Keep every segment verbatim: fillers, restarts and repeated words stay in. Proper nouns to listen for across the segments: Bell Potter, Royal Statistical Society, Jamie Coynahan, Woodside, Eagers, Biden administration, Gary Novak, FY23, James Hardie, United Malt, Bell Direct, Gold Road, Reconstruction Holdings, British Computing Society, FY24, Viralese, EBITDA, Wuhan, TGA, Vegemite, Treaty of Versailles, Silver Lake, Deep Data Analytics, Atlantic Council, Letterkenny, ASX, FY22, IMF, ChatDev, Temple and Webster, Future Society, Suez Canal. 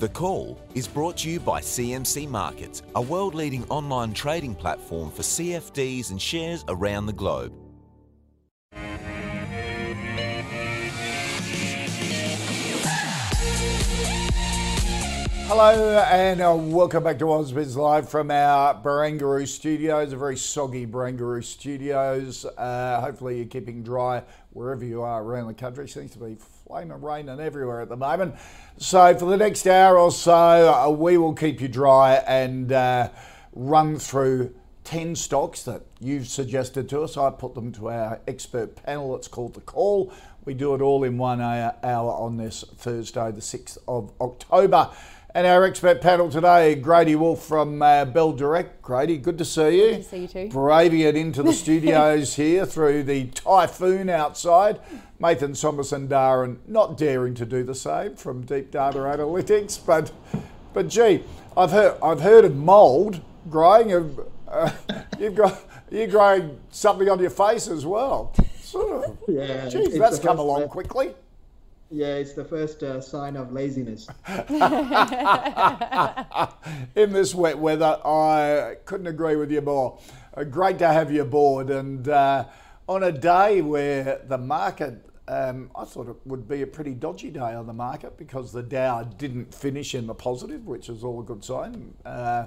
The Call is brought to you by C M C Markets, a world-leading online trading platform for C F Ds and shares around the globe. Hello and uh, welcome back to Oz Biz Live from our Barangaroo studios, a very soggy Barangaroo studios. Uh, hopefully you're keeping dry wherever you are around the country. Seems to be flaming raining everywhere at the moment. So for the next hour or so, uh, we will keep you dry and uh, run through ten stocks that you've suggested to us. I put them to our expert panel. It's called The Call. We do it all in one hour on this Thursday, the sixth of October. And our expert panel today, Grady Wulff from uh, Bell Direct. Grady, good to see you. Good to see you too. Braving it into the studios here through the typhoon outside. Mathan Somasundaram not daring to do the same from Deep Data Analytics, but but gee, I've heard I've heard of mould growing. Of, uh, you've got you're growing something on your face as well. Sort of. Yeah. Geez, that's come along step. quickly. Yeah, it's the first uh, sign of laziness. In this wet weather, I couldn't agree with you more. Uh, great to have you aboard. And uh, on a day where the market, um, I thought it would be a pretty dodgy day on the market because the Dow didn't finish in the positive, which is all a good sign. Uh,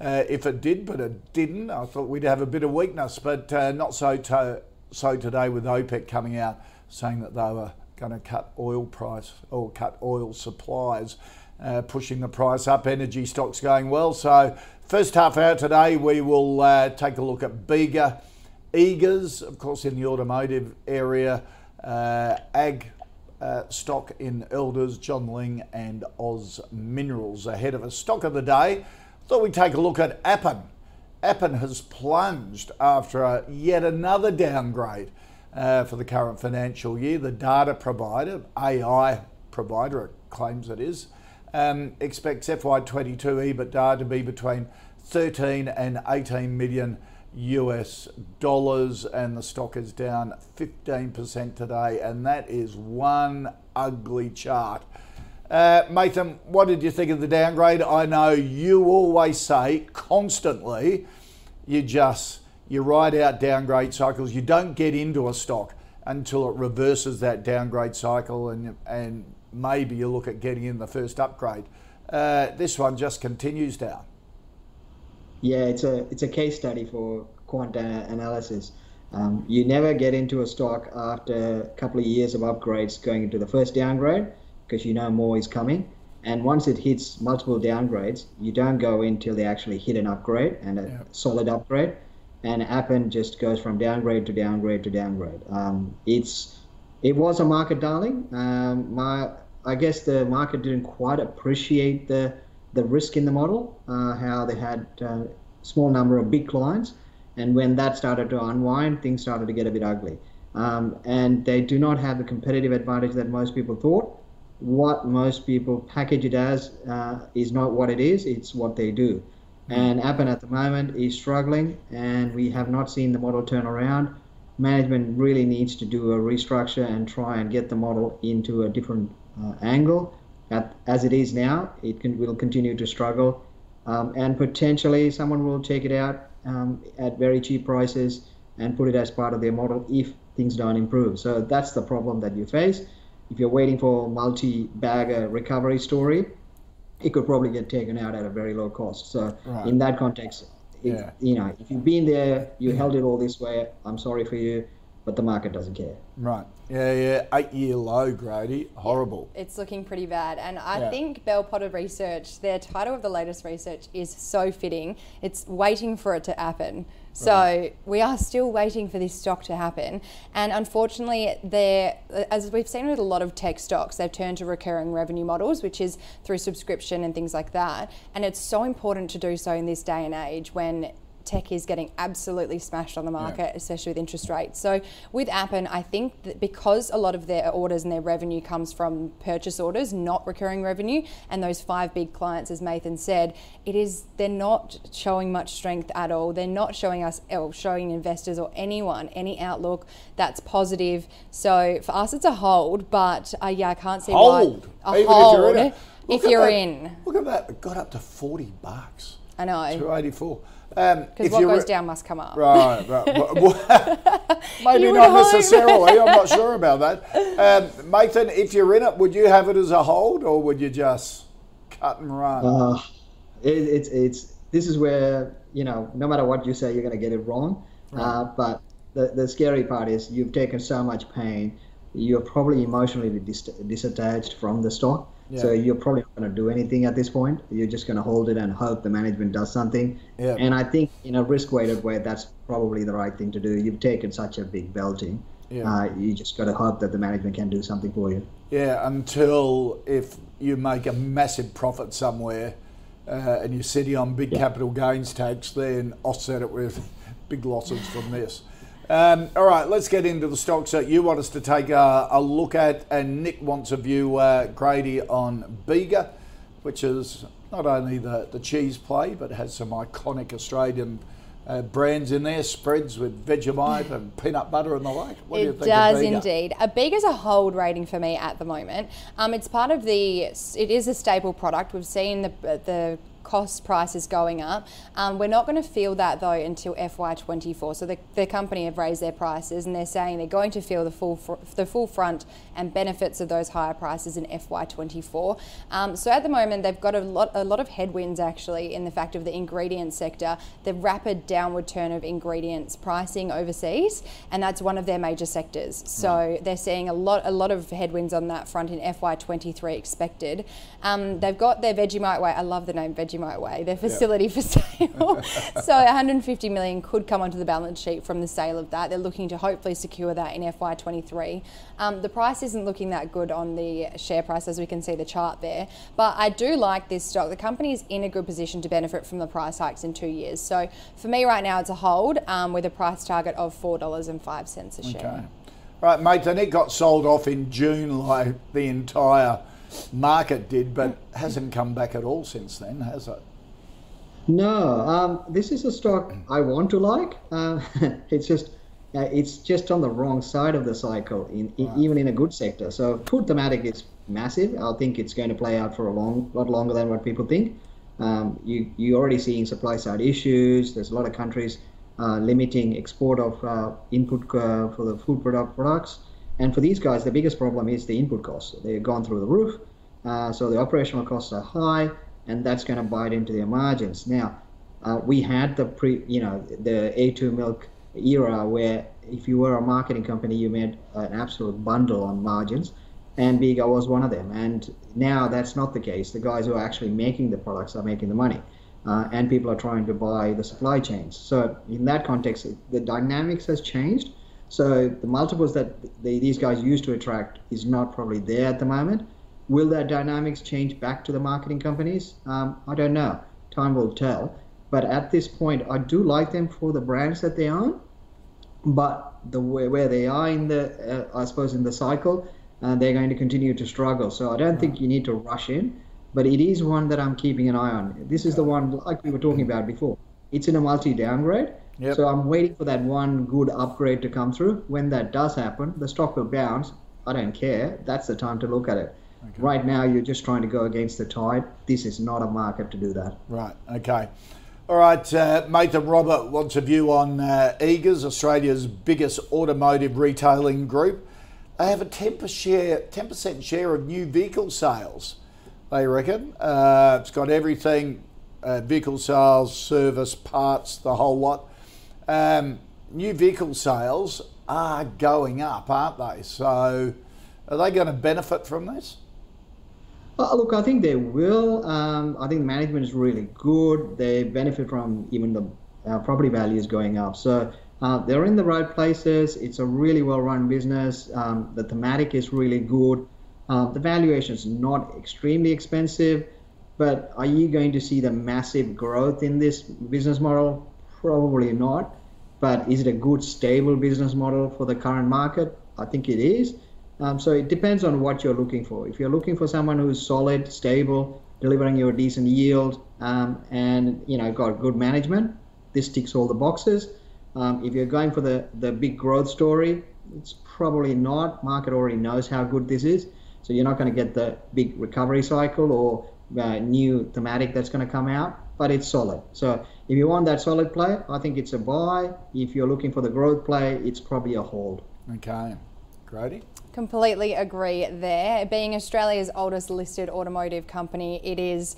uh, if it did, but it didn't, I thought we'd have a bit of weakness. But uh, not so, to- so today with OPEC coming out saying that they were going to cut oil price or cut oil supplies, uh, pushing the price up. Energy stocks going well. So first half hour today, we will uh, take a look at Bega, Eagers, of course, in the automotive area, uh, ag uh, stock in Elders, Johns Lyng and Oz Minerals ahead of us. Stock of the day, thought we'd take a look at Appen. Appen has plunged after a yet another downgrade. Uh, for the current financial year, the data provider, A I provider, it claims it is, um, expects F Y twenty-two EBITDA to be between thirteen and eighteen million U S dollars, and the stock is down fifteen percent today, and that is one ugly chart. Uh, Mathan, what did you think of the downgrade? I know you always say constantly, you just... you ride out downgrade cycles. You don't get into a stock until it reverses that downgrade cycle, and and maybe you look at getting in the first upgrade. Uh, this one just continues down. Yeah, it's a it's a case study for quant analysis. Um, you never get into a stock after a couple of years of upgrades going into the first downgrade because you know more is coming. And once it hits multiple downgrades, you don't go in till they actually hit an upgrade and a yep. solid upgrade. And Appen just goes from downgrade to downgrade to downgrade. Um, it's it was a market darling. Um, my I guess the market didn't quite appreciate the the risk in the model. Uh, how they had a small number of big clients, and when that started to unwind, things started to get a bit ugly. Um, and they do not have the competitive advantage that most people thought. What most people package it as uh, is not what it is. It's what they do. And Appen at the moment is struggling, and we have not seen the model turn around. Management really needs to do a restructure and try and get the model into a different uh, angle. At, as it is now, it can, will continue to struggle, um, and potentially someone will take it out um, at very cheap prices and put it as part of their model if things don't improve. So that's the problem that you face. If you're waiting for a multi-bagger recovery story, it could probably get taken out at a very low cost. So right. in that context, if, yeah. you know, if you've been there, you yeah. held it all this way, I'm sorry for you. but the market doesn't care. Right. Yeah, yeah. Eight-year low, Grady. Horrible. It's looking pretty bad. And I yeah. think Bell Potter Research, their title of the latest research is so fitting. It's waiting for it to happen. So right. we are still waiting for this stock to happen. And unfortunately, they're, as we've seen with a lot of tech stocks, they've turned to recurring revenue models, which is through subscription and things like that. And it's so important to do so in this day and age when tech is getting absolutely smashed on the market, yeah. especially with interest rates. So with Appen, I think that because a lot of their orders and their revenue comes from purchase orders, not recurring revenue, and those five big clients, as Mathan said, it is they're not showing much strength at all. They're not showing us, or showing investors or anyone, any outlook that's positive. So for us, it's a hold, but uh, yeah, I can't see hold. why. A Even hold. If you're in. If you're that, in. Look at that. It got up to forty bucks. I know. two eighty-four. Because um, what goes down must come up. Right, right. Maybe not hope. necessarily. I'm not sure about that. Um, Mathan, if you're in it, would you have it as a hold, or would you just cut and run? Uh, it, it's it's this is where, you know, no matter what you say, you're going to get it wrong. Right. Uh, but the the scary part is you've taken so much pain, you're probably emotionally dis- disattached from the stock. Yeah. So you're probably not going to do anything at this point. You're just going to hold it and hope the management does something. Yeah. And I think in a risk-weighted way, that's probably the right thing to do. You've taken such a big belting. Yeah. Uh, you just got to hope that the management can do something for you. Yeah, until if you make a massive profit somewhere uh, and you sit on big yeah. capital gains tax, then offset it with big losses from this. Um, all right, let's get into the stocks that you want us to take a, a look at, and Nick wants a view, uh, Grady, on Bega, which is not only the, the cheese play, but has some iconic Australian uh, brands in there, spreads with Vegemite and peanut butter and the like. What do you think of Bega? It does indeed. A Bega's a hold rating for me at the moment. Um, it's part of the, it is a staple product. We've seen the the... cost prices going up. Um, we're not going to feel that though until F Y twenty-four. So the, the company have raised their prices, and they're saying they're going to feel the full fr- the full front and benefits of those higher prices in F Y twenty-four. Um, so at the moment they've got a lot a lot of headwinds actually in the fact of the ingredients sector, the rapid downward turn of ingredients pricing overseas, and that's one of their major sectors. So mm. they're seeing a lot a lot of headwinds on that front in F Y twenty-three expected. Um, they've got their Vegemite way. I love the name Vegemite. My way, their facility yep. for sale. So one hundred fifty million dollars could come onto the balance sheet from the sale of that. They're looking to hopefully secure that in F Y twenty-three. Um, the price isn't looking that good on the share price, as we can see the chart there. But I do like this stock. The company is in a good position to benefit from the price hikes in two years. So for me right now, it's a hold um, with a price target of four dollars and five cents a share. Okay. Right, mate, and it got sold off in June like the entire market did, but hasn't come back at all since then, has it? No, um, this is a stock I want to like. Uh, it's just uh, it's just on the wrong side of the cycle, in, in, right. even in a good sector. So food thematic is massive. I think it's going to play out for a long, lot longer than what people think. Um, you, you're already seeing supply side issues. There's a lot of countries uh, limiting export of uh, input uh, for the food product products. And for these guys, the biggest problem is the input costs. They've gone through the roof, uh, so the operational costs are high, and that's going to bite into their margins. Now, uh, we had the pre, you know, the A two milk era where if you were a marketing company, you made an absolute bundle on margins, and Bega was one of them. And now that's not the case. The guys who are actually making the products are making the money, uh, and people are trying to buy the supply chains. So in that context, the dynamics has changed. So the multiples that they, these guys used to attract is not probably there at the moment. Will that dynamics change back to the marketing companies? Um, I don't know. Time will tell. But at this point, I do like them for the brands that they own. But the way, where they are in the, uh, I suppose, in the cycle, uh, they're going to continue to struggle. So I don't think you need to rush in. But it is one that I'm keeping an eye on. This is the one, like we were talking about before. It's in a multi-downgrade. Yep. So I'm waiting for that one good upgrade to come through. When that does happen, the stock will bounce. I don't care. That's the time to look at it. Okay. Right now, you're just trying to go against the tide. This is not a market to do that. Right. Okay. All right, uh, Mathan. Robert wants a view on uh, Eagers, Australia's biggest automotive retailing group. They have a ten percent share of new vehicle sales, they reckon. Uh, it's got everything, uh, vehicle sales, service, parts, the whole lot. Um, new vehicle sales are going up, aren't they? So are they going to benefit from this? Well, look, I think they will. Um, I think management is really good. They benefit from even the uh, property values going up. So uh, they're in the right places. It's a really well-run business. Um, the thematic is really good. Uh, the valuation is not extremely expensive. But are you going to see the massive growth in this business model? Probably not. But is it a good, stable business model for the current market? I think it is. Um, so it depends on what you're looking for. If you're looking for someone who's solid, stable, delivering you a decent yield, um, and you know got good management, this ticks all the boxes. Um, if you're going for the, the big growth story, it's probably not. Market already knows how good this is. So you're not going to get the big recovery cycle or uh, new thematic that's going to come out, but it's solid. So if you want that solid play, I think it's a buy. If you're looking for the growth play, it's probably a hold. Okay. Grady? Completely agree there. Being Australia's oldest listed automotive company, it is,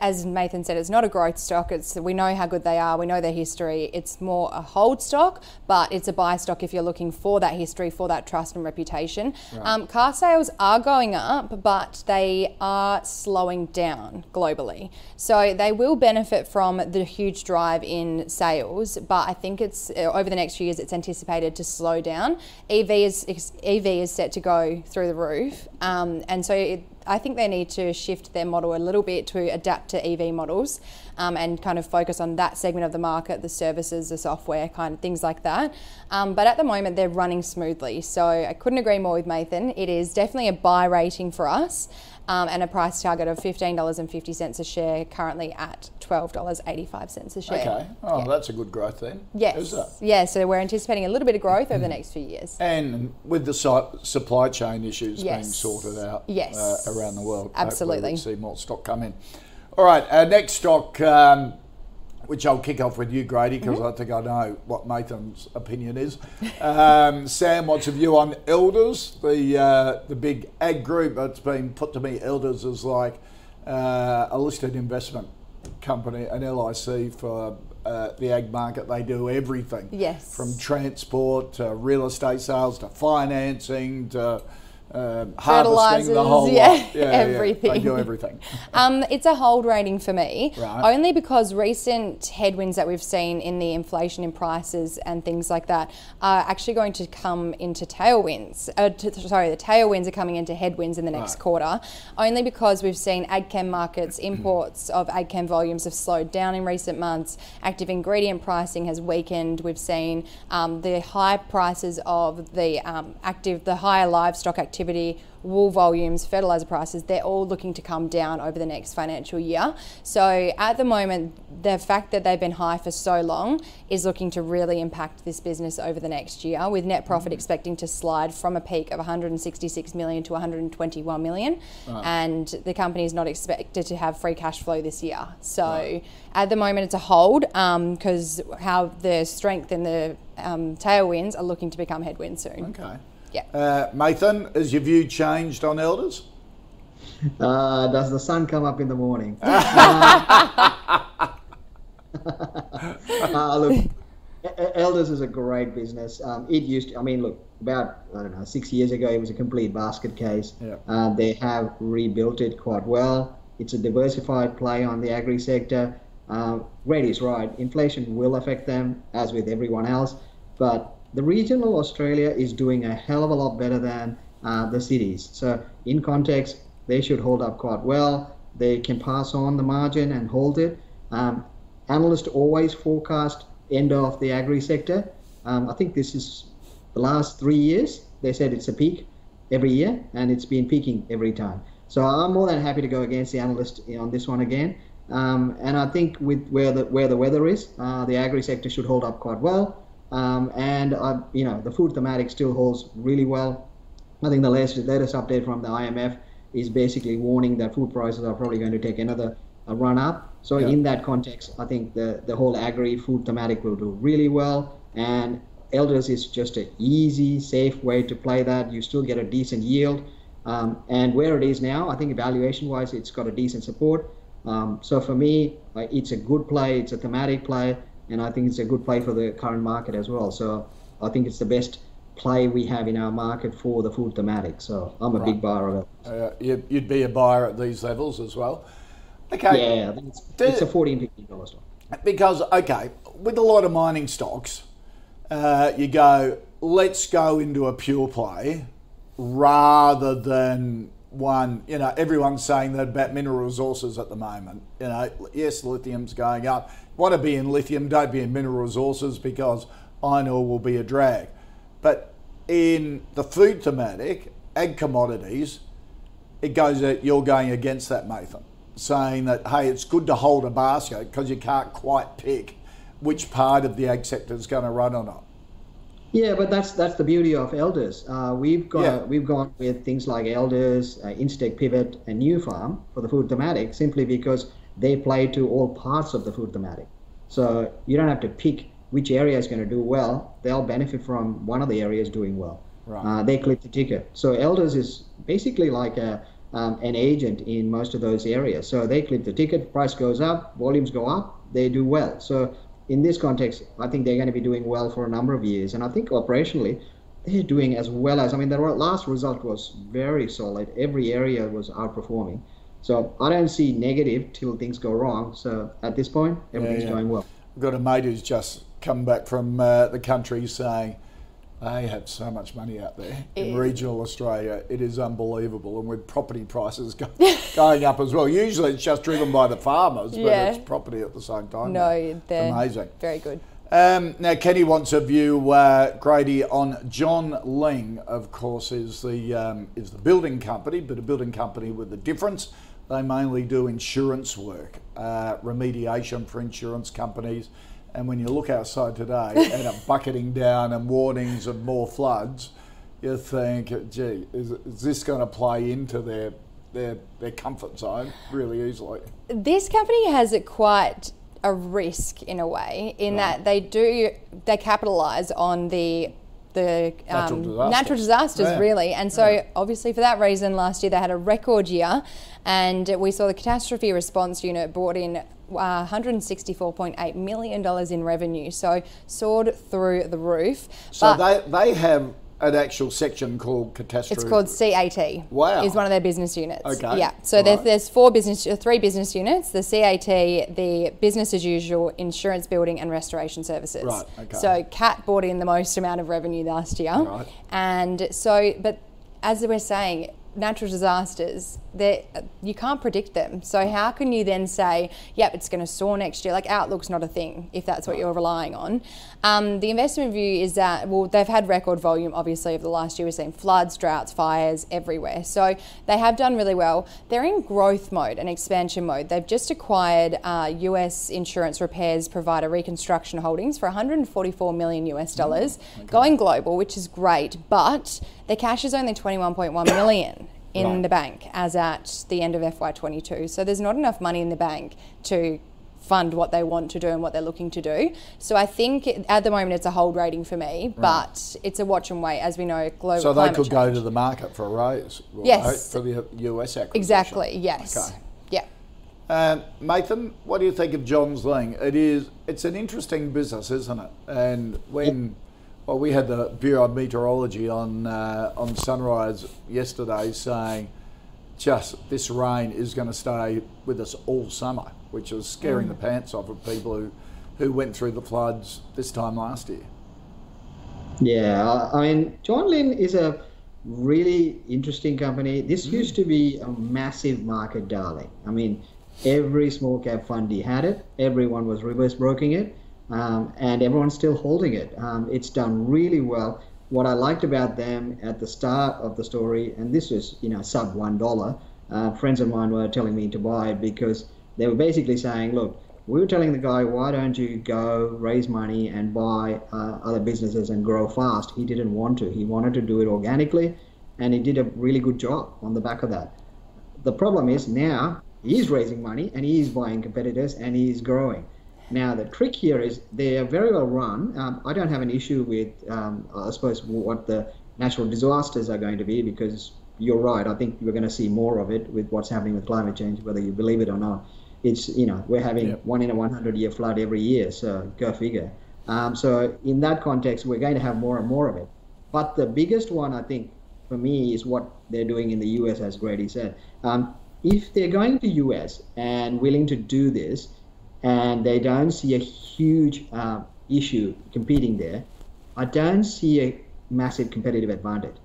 as Mathan said, it's not a growth stock. It's, we know how good they are. We know their history. It's more a hold stock, but it's a buy stock if you're looking for that history, for that trust and reputation. Right. Um, car sales are going up, but they are slowing down globally. So they will benefit from the huge drive in sales, but I think it's over the next few years, it's anticipated to slow down. E V is, E V is set to go through the roof, um, and so it, I think they need to shift their model a little bit to adapt to E V models, um, and kind of focus on that segment of the market, the services, the software, kind of things like that. Um, but at the moment they're running smoothly, so I couldn't agree more with Mathan. It is definitely a buy rating for us, um, and a price target of fifteen dollars and fifty cents a share, currently at twelve dollars and eighty-five cents a share. Okay, oh, yeah. That's a good growth then. Yes, is that? Yeah, so we're anticipating a little bit of growth over mm. the next few years. And with the su- supply chain issues yes. being sorted out yes. uh, around the world. Absolutely. We'll see more stock come in. All right, our next stock, um, which I'll kick off with you, Grady, because mm-hmm. I think I know what Mathan's opinion is. Um, Sam, what's your view on Elders, the, uh, the big ag group? It's been put to me, Elders is like uh, a listed investment company, an L I C for uh, the ag market. They do everything. Yes. From transport to real estate sales to financing to Um, fertilizers, the whole yeah, yeah, everything. Yeah, they do everything. um, it's a hold rating for me, right. only because recent headwinds that we've seen in the inflation in prices and things like that are actually going to come into tailwinds. Uh, t- sorry, the tailwinds are coming into headwinds in the next right. quarter, only because we've seen AgChem markets, imports of AgChem volumes have slowed down in recent months. Active ingredient pricing has weakened. We've seen um, the high prices of the um, active, the higher livestock activity. Activity, wool volumes, fertiliser prices, they're all looking to come down over the next financial year. So at the moment, the fact that they've been high for so long is looking to really impact this business over the next year, with net profit expecting to slide from a peak of one hundred sixty-six million dollars to one hundred twenty-one million dollars. Right. And the company is not expected to have free cash flow this year. So right. at the moment, it's a hold because um, how the strength and the um, tailwinds are looking to become headwinds soon. Okay. Yeah. Uh, Mathan, has your view changed on Elders? Uh, does the sun come up in the morning? uh, uh, look, Elders is a great business. Um, it used to, I mean, look, about, I don't know, six years ago, it was a complete basket case. Yeah. Uh, they have rebuilt it quite well. It's a diversified play on the agri sector. Um, Grady's right. Inflation will affect them, as with everyone else, but the regional Australia is doing a hell of a lot better than uh, the cities. So in context, they should hold up quite well. They can pass on the margin and hold it. Um, analysts always forecast end of the agri sector. Um, I think this is the last three years. They said it's a peak every year, and it's been peaking every time. So I'm more than happy to go against the analyst on this one again. Um, and I think with where the, where the weather is, uh, the agri sector should hold up quite well. Um, and, uh, you know, the food thematic still holds really well. I think the latest, latest update from the I M F is basically warning that food prices are probably going to take another uh, run up. So yeah. in that context, I think the, the whole agri-food thematic will do really well. And Elders is just an easy, safe way to play that. You still get a decent yield. Um, and where it is now, I think valuation-wise, it's got a decent support. Um, so for me, uh, it's a good play. It's a thematic play. and I think it's a good play for the current market as well. So I think it's the best play we have in our market for the food thematic. So I'm a right. big buyer of it. Uh, you'd be a buyer at these levels as well. Okay. Yeah, it's, Do, it's a forty dollars and fifty dollars stock. Because, okay, with a lot of mining stocks, uh, you go, let's go into a pure play rather than one, you know, everyone's saying that about mineral resources at the moment. You know, yes, lithium's going up. Want to be in lithium, don't be in mineral resources because iron ore will be a drag. But in the food thematic, ag commodities, it goes that you're going against that, Mathan, saying that, hey, it's good to hold a basket because you can't quite pick which part of the ag sector is going to run or not. Yeah, but that's that's the beauty of Elders. Uh, we've got yeah. we've gone with things like Elders, uh, Instec Pivot, and New Farm for the food thematic simply because they play to all parts of the food thematic. So you don't have to pick which area is going to do well. They'll benefit from one of the areas doing well. Right. Uh, they clip the ticket. So Elders is basically like a um, an agent in most of those areas. So they clip the ticket, price goes up, volumes go up, they do well. So in this context, I think they're going to be doing well for a number of years. And I think operationally, they're doing as well as, I mean, their last result was very solid. Every area was outperforming. So I don't see negative till things go wrong. So at this point, everything's yeah, yeah. going well. I've got a mate who's just come back from uh, the country saying they have so much money out there yeah. in regional Australia. It is unbelievable. And with property prices go, going up as well. Usually it's just driven by the farmers, yeah. but it's property at the same time. No, they're amazing. Very good. Um, now, Kenny wants a view, uh, Grady, on Johns Lyng, of course, is the, um, is the building company, but a building company with a difference. They mainly do insurance work, uh, remediation for insurance companies. And when you look outside today at a bucketing down and warnings of more floods, you think, gee, is, is this going to play into their, their their comfort zone really easily? This company has it quite a risk in a way, in right. that they do they capitalise on the the natural um, disasters, natural disasters yeah. really. And so yeah. obviously for that reason, last year they had a record year, and we saw the catastrophe response unit brought in Uh, one hundred sixty-four point eight million dollars in revenue, so soared through the roof. So but they they have an actual section called catastrophe. It's called C A T. Wow, is one of their business units. Okay, yeah. So right. there's, there's four business, three business units: the C A T, the business as usual, insurance, building, and restoration services. Right. Okay. So C A T brought in the most amount of revenue last year, right. and so but as we're saying, natural disasters, you can't predict them. So how can you then say, yep, it's going to soar next year? Like, outlook's not a thing if that's what you're relying on. Um, the investment view is that, well, they've had record volume, obviously, over the last year. We've seen floods, droughts, fires everywhere. So they have done really well. They're in growth mode and expansion mode. They've just acquired uh, U S insurance repairs provider Reconstruction Holdings for one hundred forty-four million US dollars, mm, okay. going global, which is great, but their cash is only twenty-one point one million in right. the bank as at the end of F Y twenty-two. So there's not enough money in the bank to fund what they want to do and what they're looking to do. So I think at the moment it's a hold rating for me, right. but it's a watch and wait, as we know, global So they could change. go to the market for a raise right? yes. for the U S acquisition. Exactly, yes. Okay. Yeah. Um, Mathan, what do you think of Johns Lyng? It is, it's an interesting business, isn't it? And when... Yep. Well, we had the Bureau of Meteorology on uh, on Sunrise yesterday saying just this rain is going to stay with us all summer, which is scaring mm. the pants off of people who, who went through the floods this time last year. Yeah, I mean, Johns Lyng is a really interesting company. This mm. used to be a massive market darling. I mean, every small cap fundie had it. Everyone was reverse broking it. Um, and everyone's still holding it. Um, it's done really well. What I liked about them at the start of the story, and this was, you know, sub one dollar, uh, friends of mine were telling me to buy it because they were basically saying, look, we were telling the guy, why don't you go raise money and buy uh, other businesses and grow fast? He didn't want to. He wanted to do it organically, and he did a really good job on the back of that. The problem is now he's raising money and he's buying competitors and he's growing. Now, the trick here is they are very well run. Um, I don't have an issue with, um, I suppose, what the natural disasters are going to be, because you're right. I think we're going to see more of it with what's happening with climate change, whether you believe it or not. it's, you know, we're having yep. one in a hundred-year flood every year, so go figure. Um, so in that context, we're going to have more and more of it. But the biggest one, I think, for me, is what they're doing in the U S, as Grady said. Um, if they're going to U S and willing to do this, and they don't see a huge uh, issue competing there, I don't see a massive competitive advantage.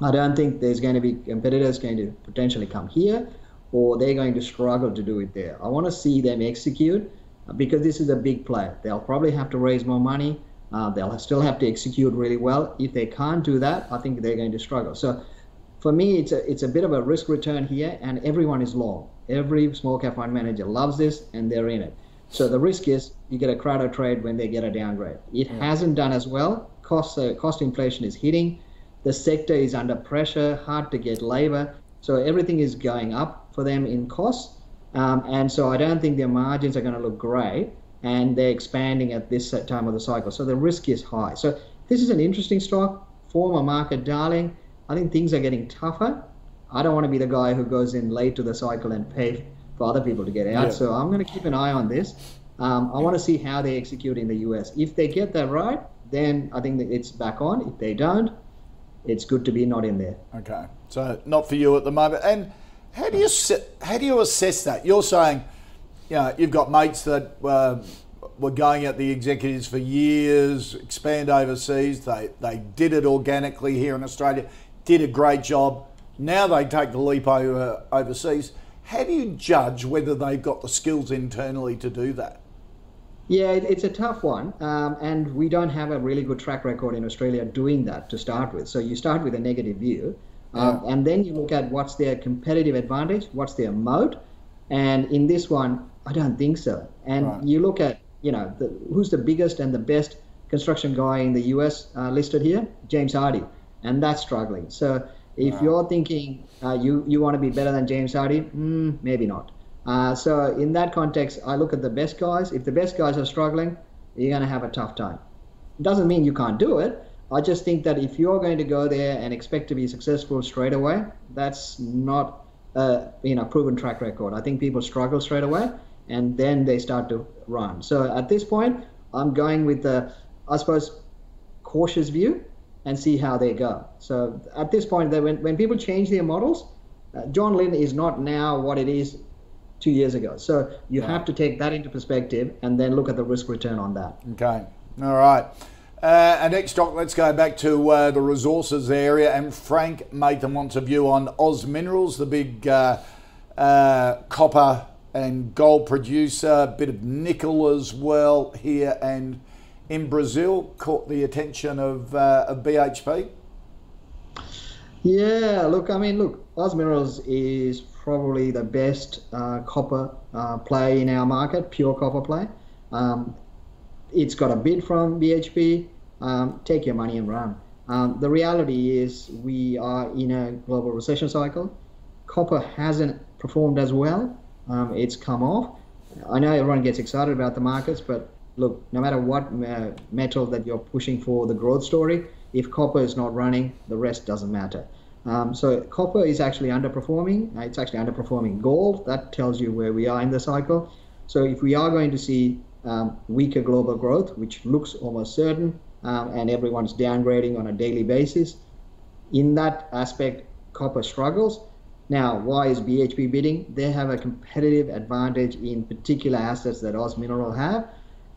I don't think there's going to be competitors going to potentially come here, or they're going to struggle to do it there. I want to see them execute, because this is a big play. They'll probably have to raise more money. Uh, they'll still have to execute really well. If they can't do that, I think they're going to struggle. So for me, it's a, it's a bit of a risk return here, and everyone is long. Every small cap fund manager loves this, and they're in it. So the risk is you get a crowded trade when they get a downgrade. It yeah. hasn't done as well. Cost, uh, cost inflation is hitting. The sector is under pressure, hard to get labor. So everything is going up for them in costs. Um, and so I don't think their margins are going to look great, and they're expanding at this time of the cycle. So the risk is high. So this is an interesting stock, former market darling. I think things are getting tougher. I don't want to be the guy who goes in late to the cycle and pay for other people to get out. Yeah. So I'm going to keep an eye on this. Um, I want to see how they execute in the U S. If they get that right, then I think that it's back on. If they don't, it's good to be not in there. Okay, so not for you at the moment. And how do you how do you assess that? You're saying, you know, you've got mates that uh, were going at the executives for years, expand overseas. They they did it organically here in Australia, did a great job. Now they take the leap over overseas. How do you judge whether they've got the skills internally to do that? Yeah, it, it's a tough one, um, and we don't have a really good track record in Australia doing that to start with. So you start with a negative view, um, yeah. and then you look at what's their competitive advantage, what's their moat, and in this one, I don't think so. And right. you look at, you know, the, who's the biggest and the best construction guy in the U S uh, listed here? James Hardie, and that's struggling. So if wow. you're thinking uh, you, you want to be better than James Hardie, mm, maybe not. Uh, so in that context, I look at the best guys. If the best guys are struggling, you're going to have a tough time. It doesn't mean you can't do it. I just think that if you're going to go there and expect to be successful straight away, that's not a you know, proven track record. I think people struggle straight away, and then they start to run. So at this point, I'm going with the, I suppose, cautious view and see how they go. So at this point, that when, when people change their models, uh, Johns Lyng is not now what it is two years ago. So you have to take that into perspective and then look at the risk return on that. Okay. All right. Uh, and next stock, let's go back to uh, the resources area. And Frank Mathan wants a view on Oz Minerals, the big uh, uh, copper and gold producer, a bit of nickel as well here and in Brazil. Caught the attention of, uh, of B H P. Yeah, look, I mean, look, Oz Minerals is probably the best uh, copper uh, play in our market, pure copper play. Um, it's got a bid from B H P. Um, take your money and run. Um, the reality is we are in a global recession cycle. Copper hasn't performed as well. Um, it's come off. I know everyone gets excited about the markets, but look, no matter what uh, metal that you're pushing for the growth story, if copper is not running, the rest doesn't matter. Um, so copper is actually underperforming. It's actually underperforming gold. That tells you where we are in the cycle. So if we are going to see um, weaker global growth, which looks almost certain, um, and everyone's downgrading on a daily basis, in that aspect, copper struggles. Now, why is B H P bidding? They have a competitive advantage in particular assets that Oz Mineral have.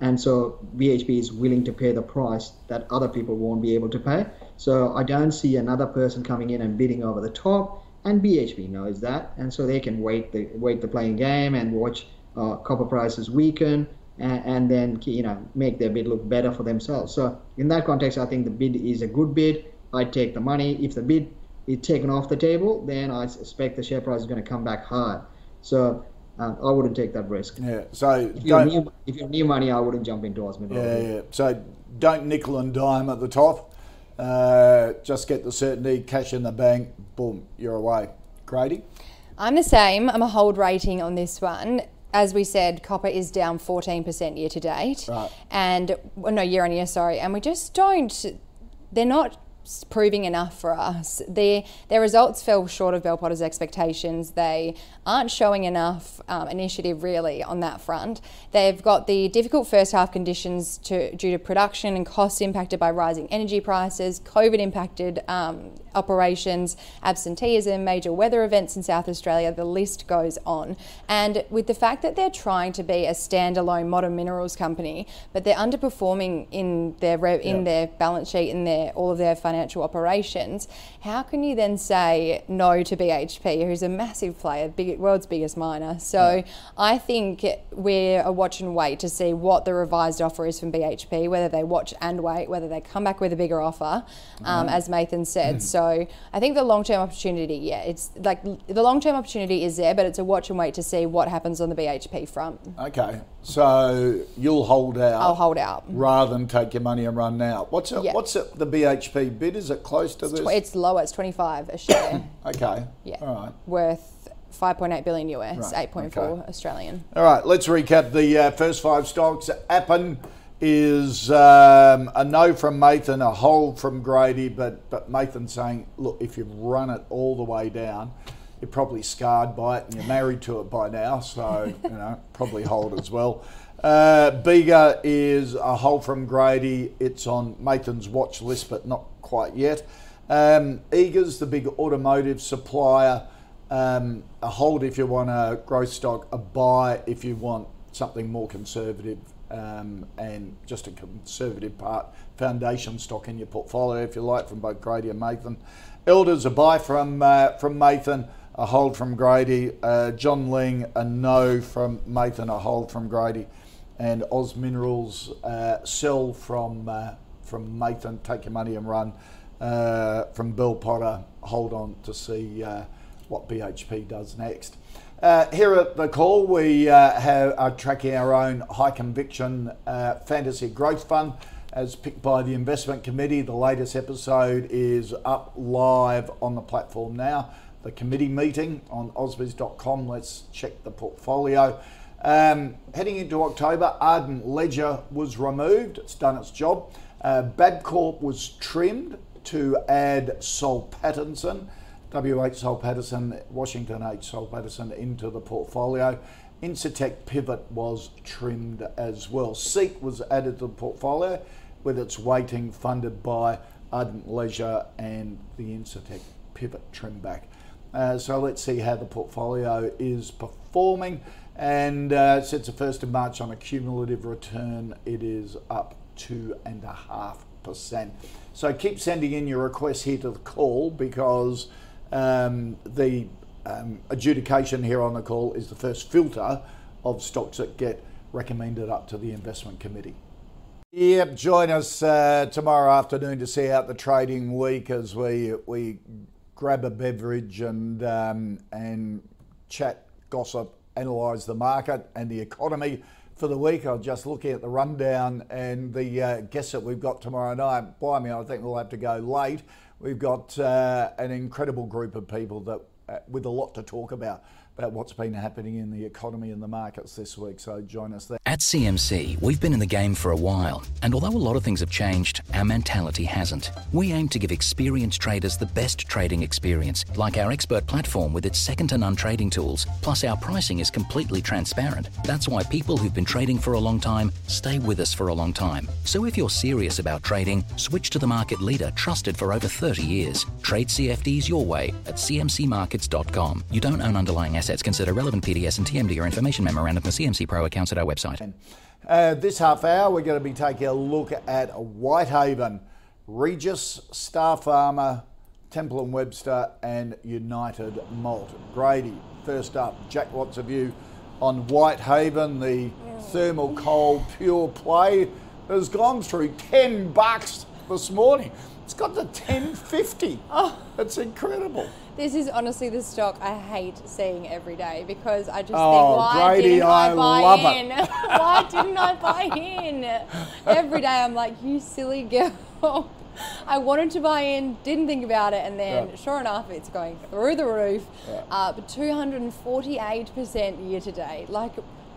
And so B H P is willing to pay the price that other people won't be able to pay. So I don't see another person coming in and bidding over the top. And B H P knows that. And so they can wait the wait the playing game and watch uh, copper prices weaken and, and then you know make their bid look better for themselves. So in that context, I think the bid is a good bid. I take the money. If the bid is taken off the table, then I suspect the share price is going to come back hard. So Uh, I wouldn't take that risk. Yeah. So if you're, near, if you're near money, I wouldn't jump into Oz Minerals. Yeah, yeah. So don't nickel and dime at the top. Uh, just get the certainty, cash in the bank, boom, you're away. Grady? I'm the same. I'm a hold rating on this one. As we said, copper is down fourteen percent year to date. Right. And, well, no, year on year, sorry. And we just don't, they're not proving enough for us. Their their results fell short of Bell Potter's expectations. They aren't showing enough um, initiative really on that front. They've got the difficult first half conditions to, due to production and costs impacted by rising energy prices, COVID impacted um, operations, absenteeism, major weather events in South Australia, the list goes on. And with the fact that they're trying to be a standalone modern minerals company, but they're underperforming in their re- in yeah. their balance sheet and their all of their financial operations, how can you then say no to B H P, who's a massive player, big, world's biggest miner? So yeah. I think we're a watch and wait to see what the revised offer is from B H P, whether they watch and wait, whether they come back with a bigger offer, um, mm. as Mathan said. Mm. So I think the long-term opportunity, yeah, it's like the long-term opportunity is there, but it's a watch and wait to see what happens on the B H P front. Okay, so you'll hold out. I'll hold out. Rather than take your money and run now. What's it, yeah. what's it, the B H P bid? Is it close to it's this? Tw- it's lower, it's twenty-five a share. Okay, yeah. All right. Worth five point eight billion U S, right. eight point four okay. Australian. All right, let's recap the uh, first five stocks. Appen is um, a no from Mathan, a hold from Grady, but, but Mathan saying, look, if you've run it all the way down, you're probably scarred by it and you're married to it by now, so, you know, probably hold as well. Uh, Bega is a hold from Grady. It's on Mathan's watch list, but not quite yet. Um, Eagers, the big automotive supplier, Um, a hold if you want a growth stock, a buy if you want something more conservative, um, and just a conservative part, foundation stock in your portfolio, if you like, from both Grady and Mathan. Elders, a buy from uh, from Mathan, a hold from Grady. Uh, Johns Lyng, a no from Mathan, a hold from Grady. And Oz Minerals, uh, sell from, uh, from Mathan, take your money and run. Uh, from Bell Potter, hold on to see Uh, what B H P does next. Uh, here at The Call, we uh, have, are tracking our own high conviction uh, fantasy growth fund as picked by the investment committee. The latest episode is up live on the platform now. The committee meeting on ausbiz dot com. Let's check the portfolio. Um, heading into October, Ardent Ledger was removed. It's done its job. Uh, Babcorp was trimmed to add Soul Pattinson. W H Soul Pattinson, Washington H Soul Pattinson into the portfolio. Incitec Pivot was trimmed as well. Seek was added to the portfolio with its weighting funded by Ardent Leisure and the Incitec Pivot trim back. Uh, so let's see how the portfolio is performing. And uh, since the first of March on a cumulative return, it is up two and a half percent. So keep sending in your requests here to The Call, because Um, the um, adjudication here on The Call is the first filter of stocks that get recommended up to the investment committee. Yep, join us uh, tomorrow afternoon to see out the trading week as we we grab a beverage and um, and chat, gossip, analyse the market and the economy for the week. I'm just looking at the rundown and the uh, guests that we've got tomorrow night. Blimey, I think we'll have to go late. We've got uh, an incredible group of people that, uh, with a lot to talk about, about what's been happening in the economy and the markets this week, so join us there. At C M C, we've been in the game for a while, and although a lot of things have changed, our mentality hasn't. We aim to give experienced traders the best trading experience, like our expert platform with its second-to-none trading tools, plus our pricing is completely transparent. That's why people who've been trading for a long time stay with us for a long time. So if you're serious about trading, switch to the market leader trusted for over thirty years. Trade C F Ds your way at c m c markets dot com. You don't own underlying assets. Consider relevant P D S and T M D R information memorandum for C M C Pro accounts at our website. Uh, this half hour, we're going to be taking a look at Whitehaven, Regis, Star Pharma, Temple and Webster, and United Malt. Grady, first up, Jack, what's a view on Whitehaven, the thermal coal pure play that has gone through ten bucks this morning. It's got to ten fifty. Oh, that's incredible. This is honestly the stock I hate seeing every day, because I just oh, think, why Grady, didn't I, I buy in? Why didn't I buy in? Every day I'm like, you silly girl. I wanted to buy in, didn't think about it, and then yeah. sure enough, it's going through the roof, yeah. up two hundred forty-eight percent year to date. Like,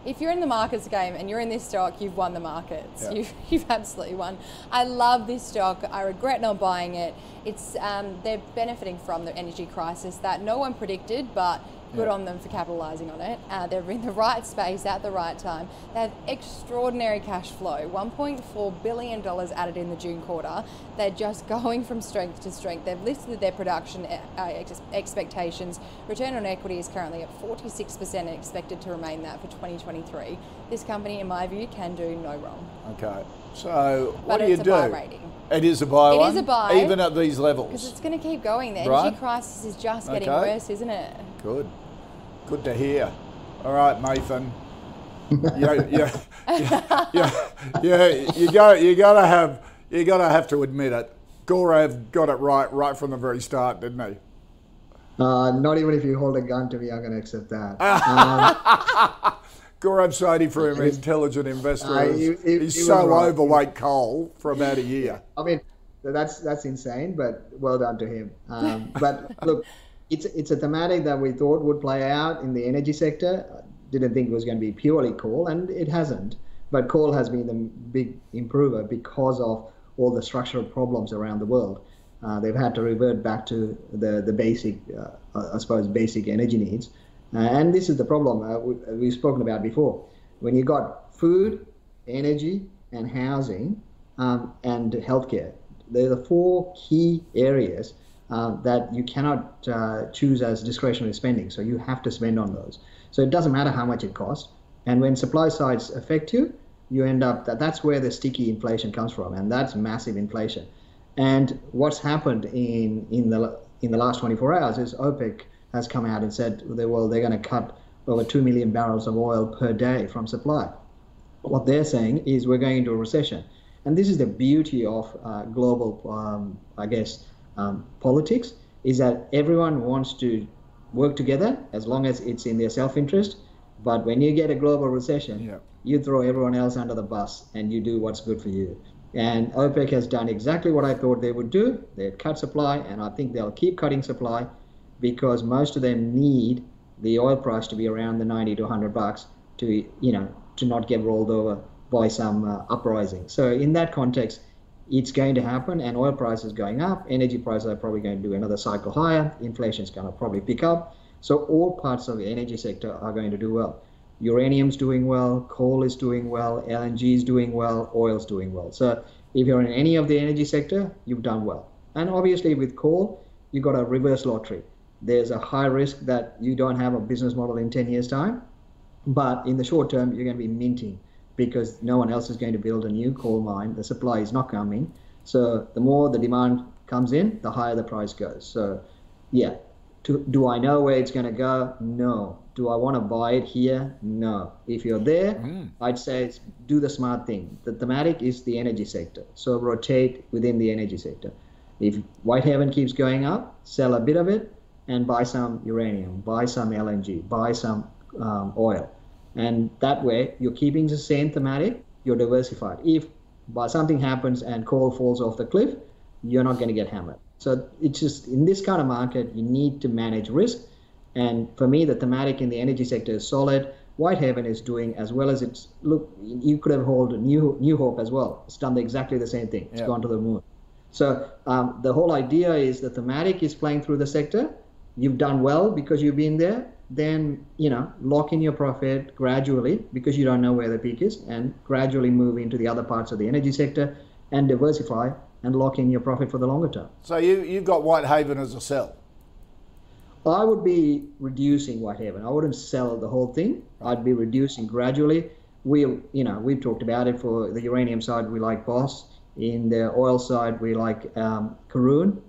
if you're in the markets game and you're in this stock, you've won the markets. Yeah. You've, you've absolutely won. I love this stock. I regret not buying it. It's um, they're benefiting from the energy crisis that no one predicted, but good yeah. on them for capitalising on it. Uh, they're in the right space at the right time. They have extraordinary cash flow, one point four billion dollars added in the June quarter. They're just going from strength to strength. They've lifted their production uh, expectations. Return on equity is currently at forty-six percent and expected to remain that for twenty twenty-three. This company, in my view, can do no wrong. Okay, so what do you do? But it's a buy rating. It is a buy. It one, is a buy. Even at these levels. Because it's going to keep going. The energy right? crisis is just getting okay. worse, isn't it? Good. Good to hear. All right, Mathan. You got you got to have you got to have to admit it. Gaurav got it right right from the very start, didn't he? Uh, not even if you hold a gun to me, I'm going to accept that. um, Gaurav Sodhi, for an intelligent investor, uh, he, he, he's he so right. overweight coal for about a year. I mean, that's that's insane, but well done to him. Um, but look. It's, it's a thematic that we thought would play out in the energy sector. Didn't think it was going to be purely coal, and it hasn't. But coal has been the big improver because of all the structural problems around the world. Uh, they've had to revert back to the, the basic, uh, I suppose, basic energy needs. Uh, and this is the problem uh, we, we've spoken about before. When you got food, energy, and housing, um, and healthcare, they're the four key areas Uh, that you cannot uh, choose as discretionary spending, so you have to spend on those. So it doesn't matter how much it costs, and when supply sides affect you, you end up that that's where the sticky inflation comes from, and that's massive inflation. And what's happened in in the in the last twenty-four hours is OPEC has come out and said they well they're going to cut over two million barrels of oil per day from supply. What they're saying is we're going into a recession, and this is the beauty of uh, global, um, I guess. Um, politics is that everyone wants to work together as long as it's in their self-interest, but when you get a global recession, yeah. you throw everyone else under the bus and you do what's good for you. And OPEC has done exactly what I thought they would do. They've cut supply, and I think they'll keep cutting supply because most of them need the oil price to be around the ninety to one hundred bucks to, you know, to not get rolled over by some uh, uprising. So in that context, it's going to happen, and oil prices going up, energy prices are probably going to do another cycle higher, inflation's going to probably pick up. So all parts of the energy sector are going to do well. Uranium's doing well, coal is doing well, L N G is doing well, oil's doing well. So if you're in any of the energy sector, you've done well. And obviously with coal, you've got a reverse lottery. There's a high risk that you don't have a business model in ten years' time, but in the short term, you're going to be minting, because no one else is going to build a new coal mine. The supply is not coming. So the more the demand comes in, the higher the price goes. So yeah, to, do I know where it's going to go? No. Do I want to buy it here? No. If you're there, mm. I'd say it's, do the smart thing. The thematic is the energy sector. So rotate within the energy sector. If Whitehaven keeps going up, sell a bit of it and buy some uranium, buy some L N G, buy some um, oil. And that way, you're keeping the same thematic, you're diversified. If something happens and coal falls off the cliff, you're not going to get hammered. So it's just, in this kind of market, you need to manage risk. And for me, the thematic in the energy sector is solid. Whitehaven is doing as well as it's, look, you could have held New, New Hope as well. It's done exactly the same thing. It's yeah. gone to the moon. So um, the whole idea is the thematic is playing through the sector. You've done well because you've been there. Then, you know, lock in your profit gradually because you don't know where the peak is, and gradually move into the other parts of the energy sector and diversify and lock in your profit for the longer term. So you, you've got Whitehaven as a sell? I would be reducing Whitehaven. I wouldn't sell the whole thing. I'd be reducing gradually. We, you know, we've talked about it. For the uranium side, we like Boss. In the oil side, we like um, Karoon.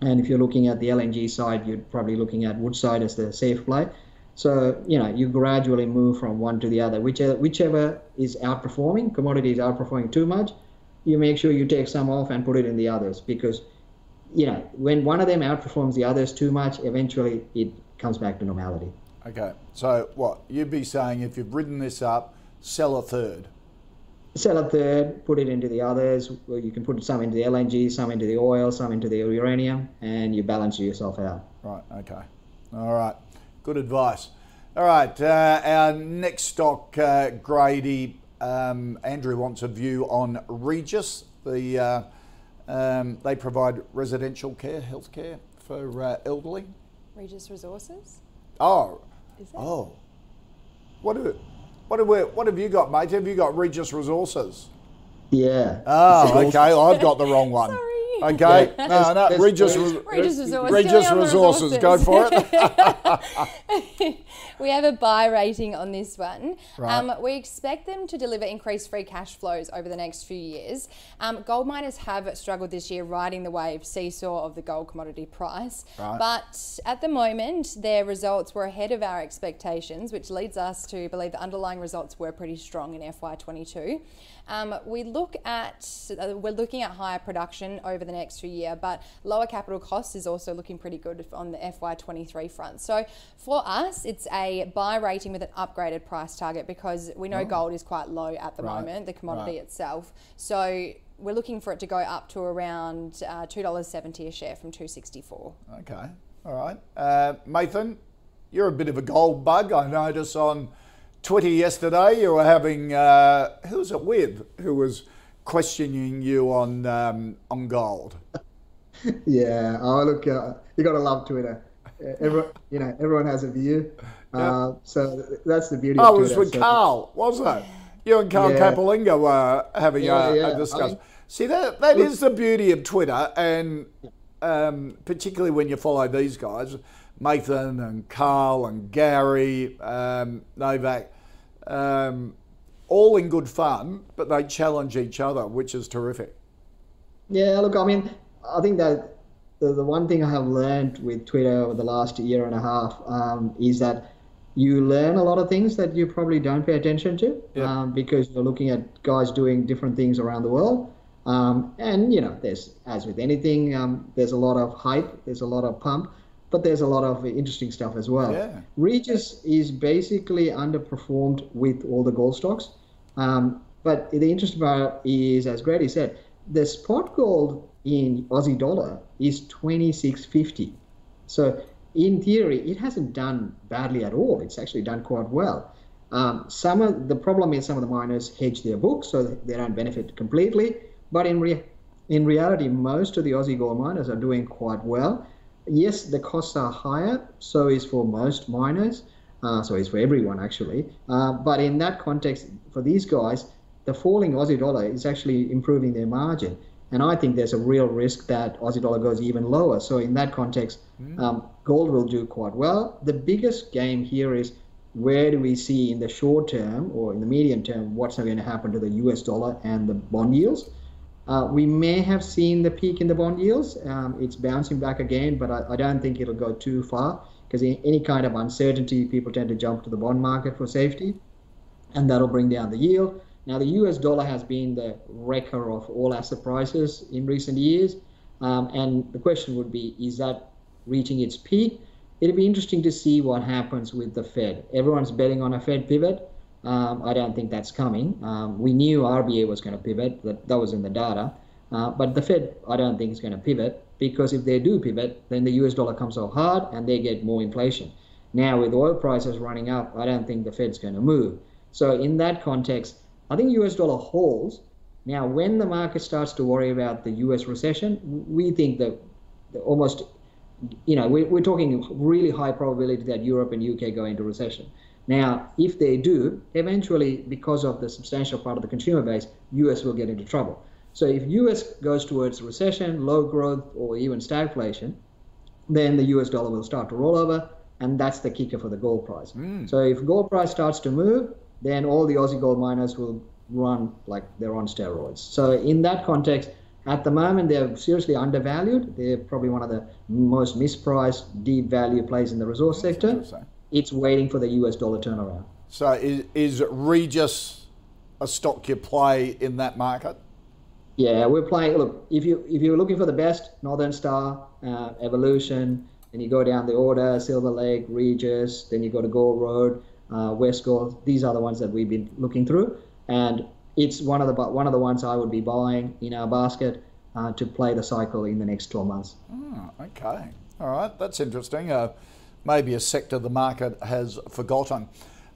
And if you're looking at the L N G side, you're probably looking at Woodside as the safe play. So, you know, you gradually move from one to the other. Whichever, whichever is outperforming, commodity is outperforming too much, you make sure you take some off and put it in the others, because, you know, when one of them outperforms the others too much, eventually it comes back to normality. Okay. So what you'd be saying, if you've ridden this up, sell a third. Sell a third, put it into the others. Well, you can put some into the L N G, some into the oil, some into the uranium, and you balance yourself out. Right, okay. All right, good advice. All right, uh, our next stock, uh, Grady. Um, Andrew wants a view on Regis. The uh, um, they provide residential care, healthcare for uh, elderly. Regis Resources. Oh, is it? Oh, what do what do we what have you got, mate? Have you got Regis Resources? Yeah. Oh, okay. I've got the wrong one. Sorry. Okay, yeah. no, no, that's Regis, Regis, Regis Resources, Regis Resources. Go for it. We have a buy rating on this one. Right. Um, we expect them to deliver increased free cash flows over the next few years. Um, gold miners have struggled this year riding the wave seesaw of the gold commodity price. Right. But at the moment, their results were ahead of our expectations, which leads us to believe the underlying results were pretty strong in F Y twenty-two. Um, we look at, uh, we're looking at higher production over the next few years, but lower capital costs is also looking pretty good on the F Y twenty-three front. So for us, it's a buy rating with an upgraded price target because we know oh. gold is quite low at the right. moment, the commodity right. itself. So we're looking for it to go up to around uh, two dollars seventy a share from two dollars sixty-four. Okay, all right. Uh, Mathan, you're a bit of a gold bug, I notice on Twitter yesterday you were having uh, who was it with who was questioning you on um, on gold? Yeah, oh look, uh, you gotta love Twitter. Everyone, you know, everyone has a view, uh, yeah. so that's the beauty. Oh, of Twitter. Oh, it was with so Carl, was it? You and Carl yeah. Capolingo were having yeah, a, yeah. a discussion. I, See, that that look, is the beauty of Twitter, and um, particularly when you follow these guys. Mathan and Carl and Gary, um, Novak, um, all in good fun, but they challenge each other, which is terrific. Yeah, look, I mean, I think that the, the one thing I have learned with Twitter over the last year and a half um, is that you learn a lot of things that you probably don't pay attention to yeah. um, because you're looking at guys doing different things around the world. Um, and, you know, there's, as with anything, um, there's a lot of hype, there's a lot of pump, but there's a lot of interesting stuff as well. Yeah. Regis is basically underperformed with all the gold stocks. Um, but the interesting part is, as Grady said, the spot gold in Aussie dollar is twenty-six fifty. So in theory, it hasn't done badly at all. It's actually done quite well. Um, some of the problem is some of the miners hedge their books, so they don't benefit completely. But in, re in reality, most of the Aussie gold miners are doing quite well. Yes, the costs are higher, so is for most miners, uh, so is for everyone actually. Uh, but in that context, for these guys, the falling Aussie dollar is actually improving their margin. And I think there's a real risk that Aussie dollar goes even lower. So in that context, mm. um, gold will do quite well. The biggest game here is where do we see in the short term or in the medium term what's going to happen to the U S dollar and the bond yields. Uh, we may have seen the peak in the bond yields. Um, it's bouncing back again, but I, I don't think it'll go too far because in any kind of uncertainty, people tend to jump to the bond market for safety, and that'll bring down the yield. Now, the U S dollar has been the wrecker of all asset prices in recent years, um, and the question would be, is that reaching its peak? It'll be interesting to see what happens with the Fed. Everyone's betting on a Fed pivot. Um, I don't think that's coming. Um, we knew R B A was going to pivot, that, that was in the data. Uh, but the Fed, I don't think is going to pivot because if they do pivot, then the U S dollar comes off hard and they get more inflation. Now with oil prices running up, I don't think the Fed's going to move. So in that context, I think U S dollar holds. Now when the market starts to worry about the U S recession, we think that almost, you know, we, we're talking really high probability that Europe and U K go into recession. Now, if they do, eventually, because of the substantial part of the consumer base, U S will get into trouble. So if U S goes towards recession, low growth, or even stagflation, then the U S dollar will start to roll over, and that's the kicker for the gold price. Mm. So if gold price starts to move, then all the Aussie gold miners will run like they're on steroids. So in that context, at the moment, they're seriously undervalued. They're probably one of the most mispriced, deep value plays in the resource that's sector. It's waiting for the U S dollar turnaround. So is, is Regis a stock you play in that market? Yeah, we're playing, look, if, you, if you're looking for the best, Northern Star, uh, Evolution, then you go down the order, Silver Lake, Regis, then you go to Gold Road, uh, West Gold. These are the ones that we've been looking through. And it's one of the, one of the ones I would be buying in our basket uh, to play the cycle in the next twelve months. Oh, okay. All right, that's interesting. Uh, maybe a sector the market has forgotten.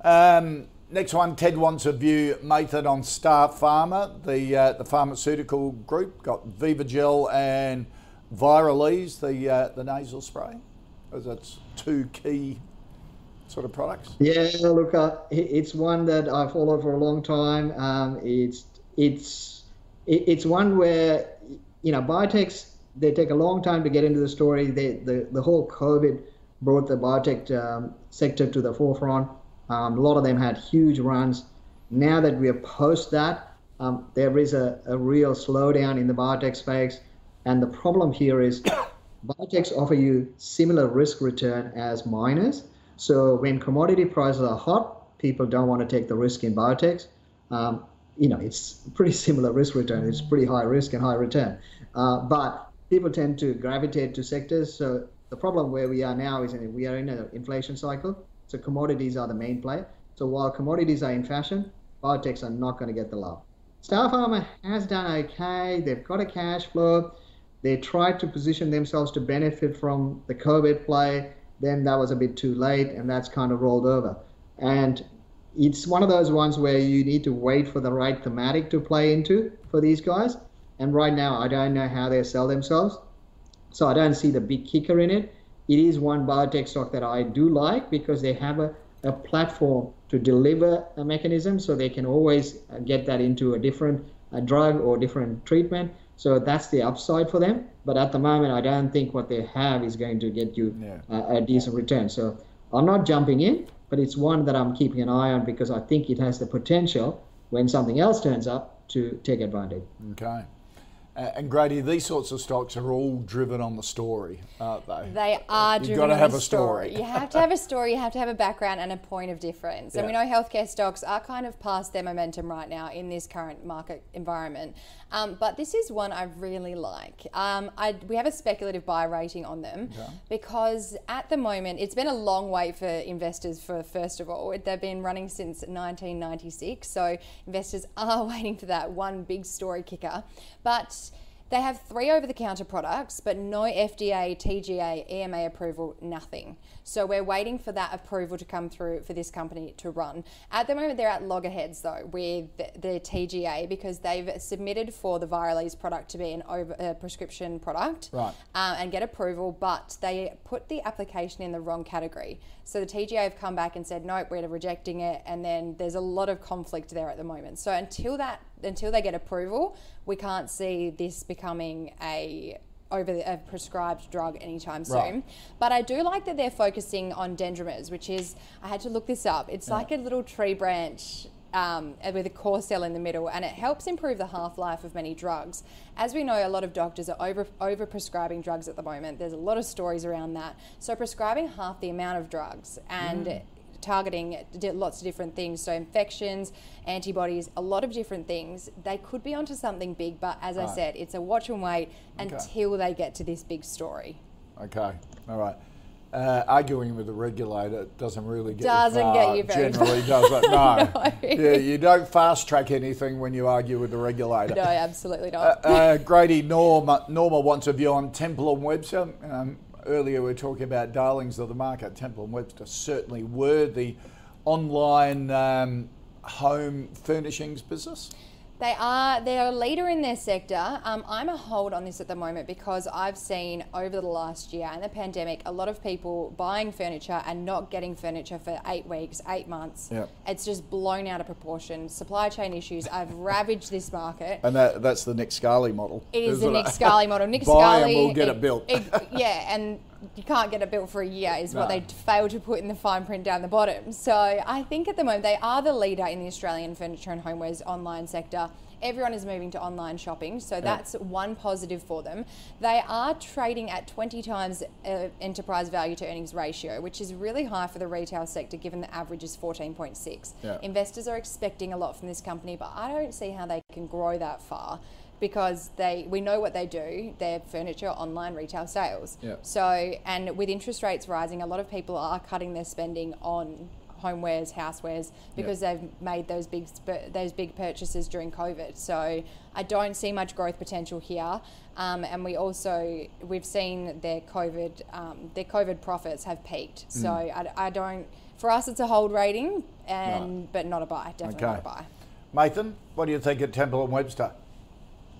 Um, next one, Ted wants a view, Mathan, on Star Pharma. The uh, the pharmaceutical group got Vivagel and Viralese, the uh, the nasal spray, as that's two key sort of products. Yeah, look, uh, it's one that I follow for a long time. Um, it's it's it's one where, you know, biotechs, they take a long time to get into the story. They, the the whole COVID brought the biotech um, sector to the forefront. Um, a lot of them had huge runs. Now that we are post that, um, there is a, a real slowdown in the biotech space. And the problem here is biotechs offer you similar risk return as miners. So when commodity prices are hot, people don't want to take the risk in biotechs. Um, you know, it's pretty similar risk return. It's pretty high risk and high return. Uh, but people tend to gravitate to sectors. So the problem where we are now is we are in an inflation cycle. So commodities are the main play. So while commodities are in fashion, biotechs are not going to get the love. Star Pharma has done okay. They've got a cash flow. They tried to position themselves to benefit from the COVID play. Then that was a bit too late, and that's kind of rolled over. And it's one of those ones where you need to wait for the right thematic to play into for these guys. And right now, I don't know how they sell themselves. So I don't see the big kicker in it. It is one biotech stock that I do like because they have a, a platform to deliver a mechanism, so they can always get that into a different a drug or different treatment. So that's the upside for them. But at the moment, I don't think what they have is going to get you yeah. a, a decent return. So I'm not jumping in, but it's one that I'm keeping an eye on because I think it has the potential when something else turns up to take advantage. Okay. Uh, and Grady, these sorts of stocks are all driven on the story, aren't they? They are driven on the story. You've got to have a story. You have to have a story, you have to have a background and a point of difference. Yeah. And we know healthcare stocks are kind of past their momentum right now in this current market environment. Um, but this is one I really like. Um, I, we have a speculative buy rating on them yeah. because at the moment, it's been a long wait for investors for, first of all, they've been running since nineteen ninety-six. So investors are waiting for that one big story kicker. But they have three over-the-counter products, but no F D A, T G A, E M A approval, nothing. So we're waiting for that approval to come through for this company to run. At the moment, they're at loggerheads, though, with the, the T G A because they've submitted for the Viralese product to be an over, uh, prescription product right. uh, and get approval, but they put the application in the wrong category. So the T G A have come back and said, nope, we're rejecting it. And then there's a lot of conflict there at the moment. So until that until they get approval, we can't see this becoming a over the, a prescribed drug anytime soon. Right. But I do like that they're focusing on dendrimers, which is, I had to look this up, it's yeah. like a little tree branch um, with a core cell in the middle, and it helps improve the half-life of many drugs. As we know, a lot of doctors are over, over prescribing drugs at the moment. There's a lot of stories around that. So prescribing half the amount of drugs and mm. targeting lots of different things, so infections, antibodies, a lot of different things. They could be onto something big, but as right. I said, it's a watch and wait okay. until they get to this big story. Okay, all right. Uh, arguing with the regulator doesn't really get doesn't you far. Doesn't get you very generally, far. Does it? No. no. Yeah, you don't fast track anything when you argue with the regulator. No, absolutely not. Uh, uh, Grady, Norma, Norma wants a view on Temple and Webster. Um, Earlier we were talking about darlings of the market. Temple and Webster certainly were the online um, home furnishings business. They are, they're a leader in their sector. Um, I'm a hold on this at the moment because I've seen over the last year and the pandemic, a lot of people buying furniture and not getting furniture for eight weeks, eight months. Yep. It's just blown out of proportion. Supply chain issues, I've ravaged this market. And that, that's the Nick Scali model. It is the Nick Scali model. Nick Buy Scali, and we'll get it, it built. It, yeah, and you can't get it built for a year is no. what they fail to put in the fine print down the bottom. So I think at the moment they are the leader in the Australian furniture and homewares online sector. Everyone is moving to online shopping, so that's yep. one positive for them. They are trading at twenty times uh, enterprise value to earnings ratio, which is really high for the retail sector given the average is fourteen point six. Yep. Investors are expecting a lot from this company, but I don't see how they can grow that far. Because they, we know what they do, they're furniture, online, retail sales. Yep. So, and with interest rates rising, a lot of people are cutting their spending on homewares, housewares, because yep. they've made those big those big purchases during COVID. So I don't see much growth potential here. Um, and we also, we've seen their COVID, um, their COVID profits have peaked. So mm. I, I don't, for us it's a hold rating, and right. but not a buy, definitely okay. not a buy. Mathan, what do you think at Temple and Webster?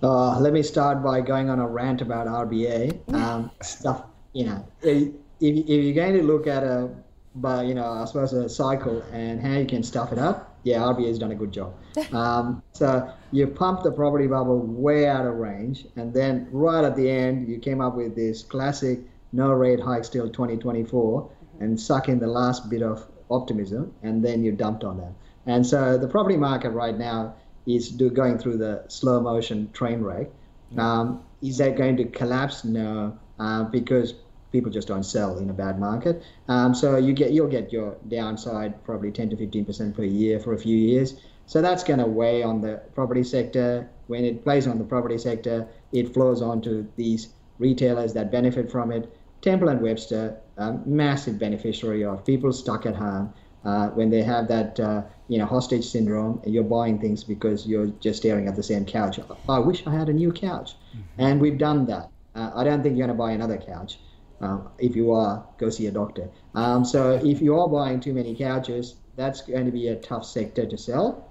Uh, let me start by going on a rant about R B A. Um, stuff, you know, if, if you're going to look at a, but you know, I suppose a cycle and how you can stuff it up, yeah, R B A has done a good job. Um, so you pumped the property bubble way out of range, and then right at the end, you came up with this classic no rate hike till twenty twenty-four and suck in the last bit of optimism, and then you dumped on that. And so the property market right now is do, going through the slow motion train wreck. Um, is that going to collapse? No, uh, because people just don't sell in a bad market. Um, so you get, you'll get your downside probably ten to fifteen percent per year for a few years. So that's going to weigh on the property sector. When it plays on the property sector, it flows onto these retailers that benefit from it. Temple and Webster, a massive beneficiary of people stuck at home. Uh, when they have that uh, you know, hostage syndrome, you're buying things because you're just staring at the same couch. I wish I had a new couch. Mm-hmm. And we've done that. Uh, I don't think you're going to buy another couch. Um, if you are, go see a doctor. Um, so if you are buying too many couches, that's going to be a tough sector to sell.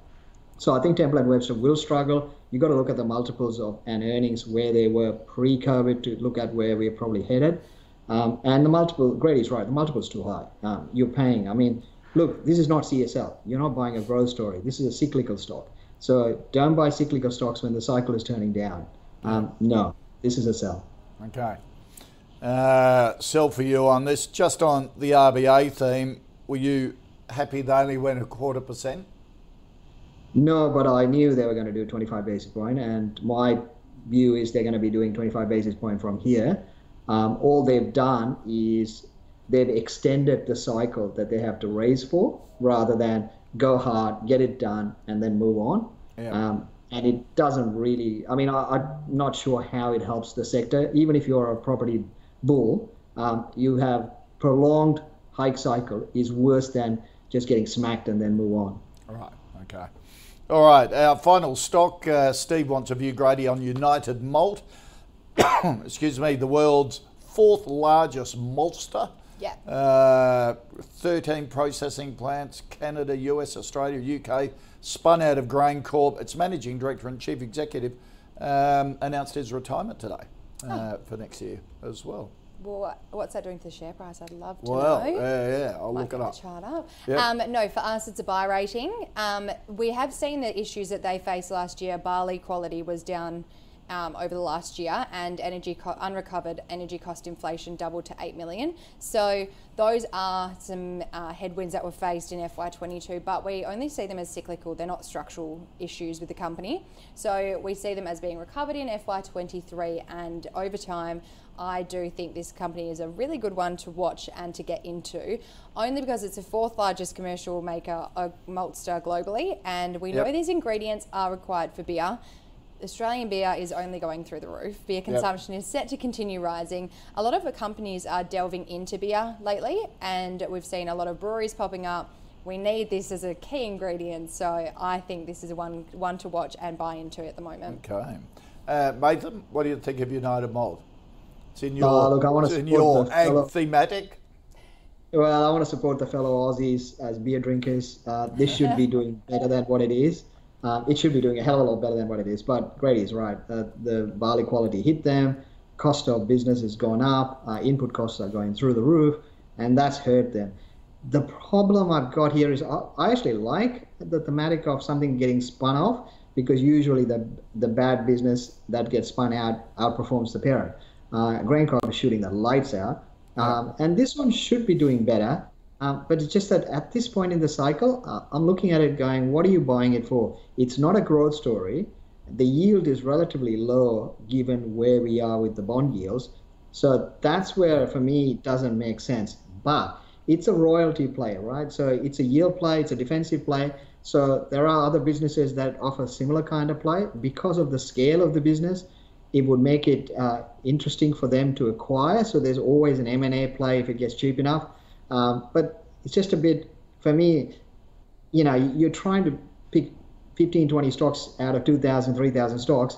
So I think Temple and Webster will struggle. You've got to look at the multiples of and earnings where they were pre-COVID to look at where we're probably headed. Um, and the multiple, Grady's right, the multiple's too high. Um, you're paying, I mean, look, this is not C S L. You're not buying a growth story. This is a cyclical stock. So don't buy cyclical stocks when the cycle is turning down. Um, no, this is a sell. Okay. Uh, sell for you on this. Just on the R B A theme, were you happy they only went a quarter percent? No, but I knew they were going to do twenty-five basis point, and my view is they're going to be doing twenty-five basis point from here. Um, all they've done is they've extended the cycle that they have to raise for, rather than go hard, get it done, and then move on. Yeah. Um, And it doesn't really, I mean, I, I'm not sure how it helps the sector. Even if you're a property bull, um, you have prolonged hike cycle is worse than just getting smacked and then move on. All right, okay. All right, our final stock, uh, Steve wants a view, Grady, on United Malt. Excuse me, the world's fourth largest maltster. Yeah. Uh, thirteen processing plants, Canada, U S, Australia, U K, spun out of Grain Corp. Its managing director and chief executive um, announced his retirement today uh, oh. for next year as well. Well, what's that doing to the share price? I'd love to well, know. Well, uh, yeah, I'll Might look it up. The chart up. Yep. Um, no, for us, it's a buy rating. Um, we have seen the issues that they faced last year. Barley quality was down Um, over the last year, and energy co- unrecovered energy cost inflation doubled to eight million. So those are some uh, headwinds that were faced in F Y twenty-two, but we only see them as cyclical. They're not structural issues with the company. So we see them as being recovered in F Y twenty-three, and over time, I do think this company is a really good one to watch and to get into, only because it's the fourth largest commercial maker of maltster globally, and we yep. know these ingredients are required for beer. Australian beer is only going through the roof. Beer consumption yep. is set to continue rising. A lot of the companies are delving into beer lately, and we've seen a lot of breweries popping up. We need this as a key ingredient, so I think this is one one to watch and buy into at the moment. Okay. Uh, Mathan, what do you think of United Malt? It's in your, oh, look, I want to it's in your the, ag thematic. Well, I want to support the fellow Aussies as beer drinkers. Uh, this should be doing better than what it is. Uh, it should be doing a hell of a lot better than what it is, but Grady is right. Uh, the barley quality hit them, cost of business has gone up, uh, input costs are going through the roof, and that's hurt them. The problem I've got here is I, I actually like the thematic of something getting spun off, because usually the the bad business that gets spun out outperforms the parent. Uh, GrainCorp is shooting the lights out, um, and this one should be doing better. Um, but it's just that at this point in the cycle, uh, I'm looking at it going, what are you buying it for? It's not a growth story. The yield is relatively low given where we are with the bond yields. So that's where, for me, it doesn't make sense. But it's a royalty play, right? So it's a yield play. It's a defensive play. So there are other businesses that offer similar kind of play. Because of the scale of the business, it would make it uh, interesting for them to acquire. So there's always an M and A play if it gets cheap enough. Um, but it's just a bit for me, you know, you're trying to pick fifteen, twenty stocks out of two thousand, three thousand stocks.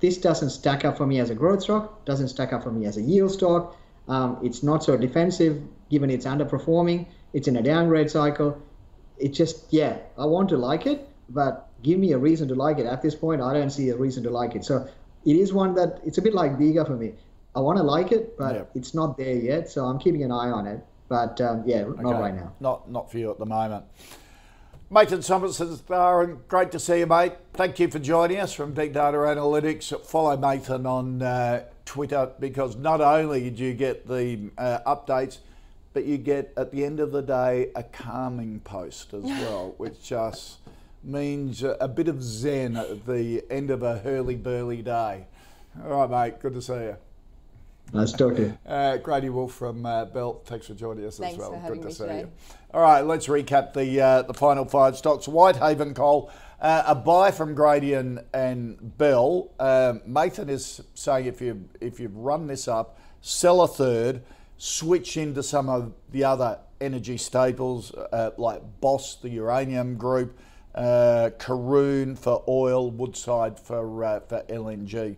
This doesn't stack up for me as a growth stock, doesn't stack up for me as a yield stock. Um, it's not so defensive, given it's underperforming. It's in a downgrade cycle. It just, yeah, I want to like it, but give me a reason to like it. At this point, I don't see a reason to like it. So it is one that, it's a bit like Bega for me. I want to like it, but yep. it's not there yet. So I'm keeping an eye on it. But um, yeah, okay. not right now. Not not for you at the moment. Mathan Somasundaram, great to see you, mate. Thank you for joining us from Big Data Analytics. Follow Mathan on uh, Twitter, because not only do you get the uh, updates, but you get, at the end of the day, a calming post as well, which just means a bit of zen at the end of a hurly-burly day. All right, mate, good to see you. Nice talking. Uh, Grady Wulff from uh, Belt, thanks for joining us thanks as well. For having Good to me see today. you. All right, let's recap the uh, the final five stocks. Whitehaven Coal, uh, a buy from Grady and, and Bell. Uh, Mathan is saying if you if you run this up, sell a third, switch into some of the other energy staples uh, like Boss, the uranium group, uh, Karoon for oil, Woodside for uh, for L N G.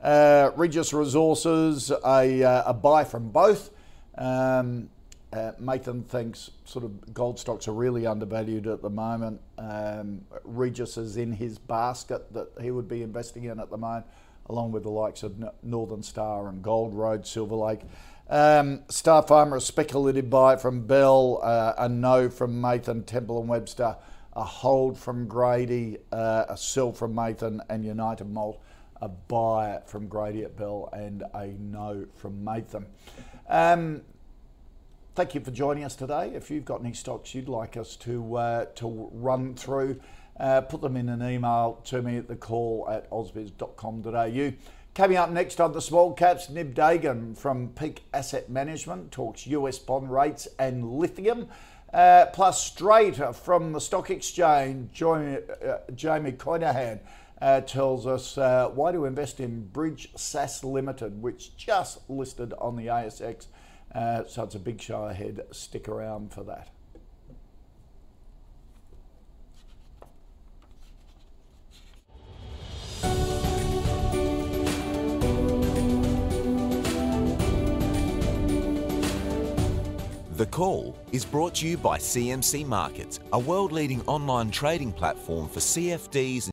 Uh, Regis Resources, a, uh, a buy from both. Um, uh, Mathan thinks sort of gold stocks are really undervalued at the moment. Um, Regis is in his basket that he would be investing in at the moment, along with the likes of Northern Star and Gold Road, Silver Lake. Um, Star Pharma, a speculative buy from Bell, uh, a no from Mathan, Temple and Webster, a hold from Grady, uh, a sell from Mathan, and United Malt, a buy from Grady at Bell and a no from Mathan. Um, thank you for joining us today. If you've got any stocks you'd like us to uh, to run through, uh, put them in an email to me at the call at ausbiz dot com dot a u. Coming up next on the small caps, Nib Dagan from Peak Asset Management talks U S bond rates and lithium. Uh, plus, straight from the stock exchange, Jamie Coynahan Uh, tells us uh, why to invest in Bridge S A S Limited, which just listed on the A S X. Uh, so it's a big show ahead. Stick around for that. The Call is brought to you by C M C Markets, a world-leading online trading platform for C F Ds and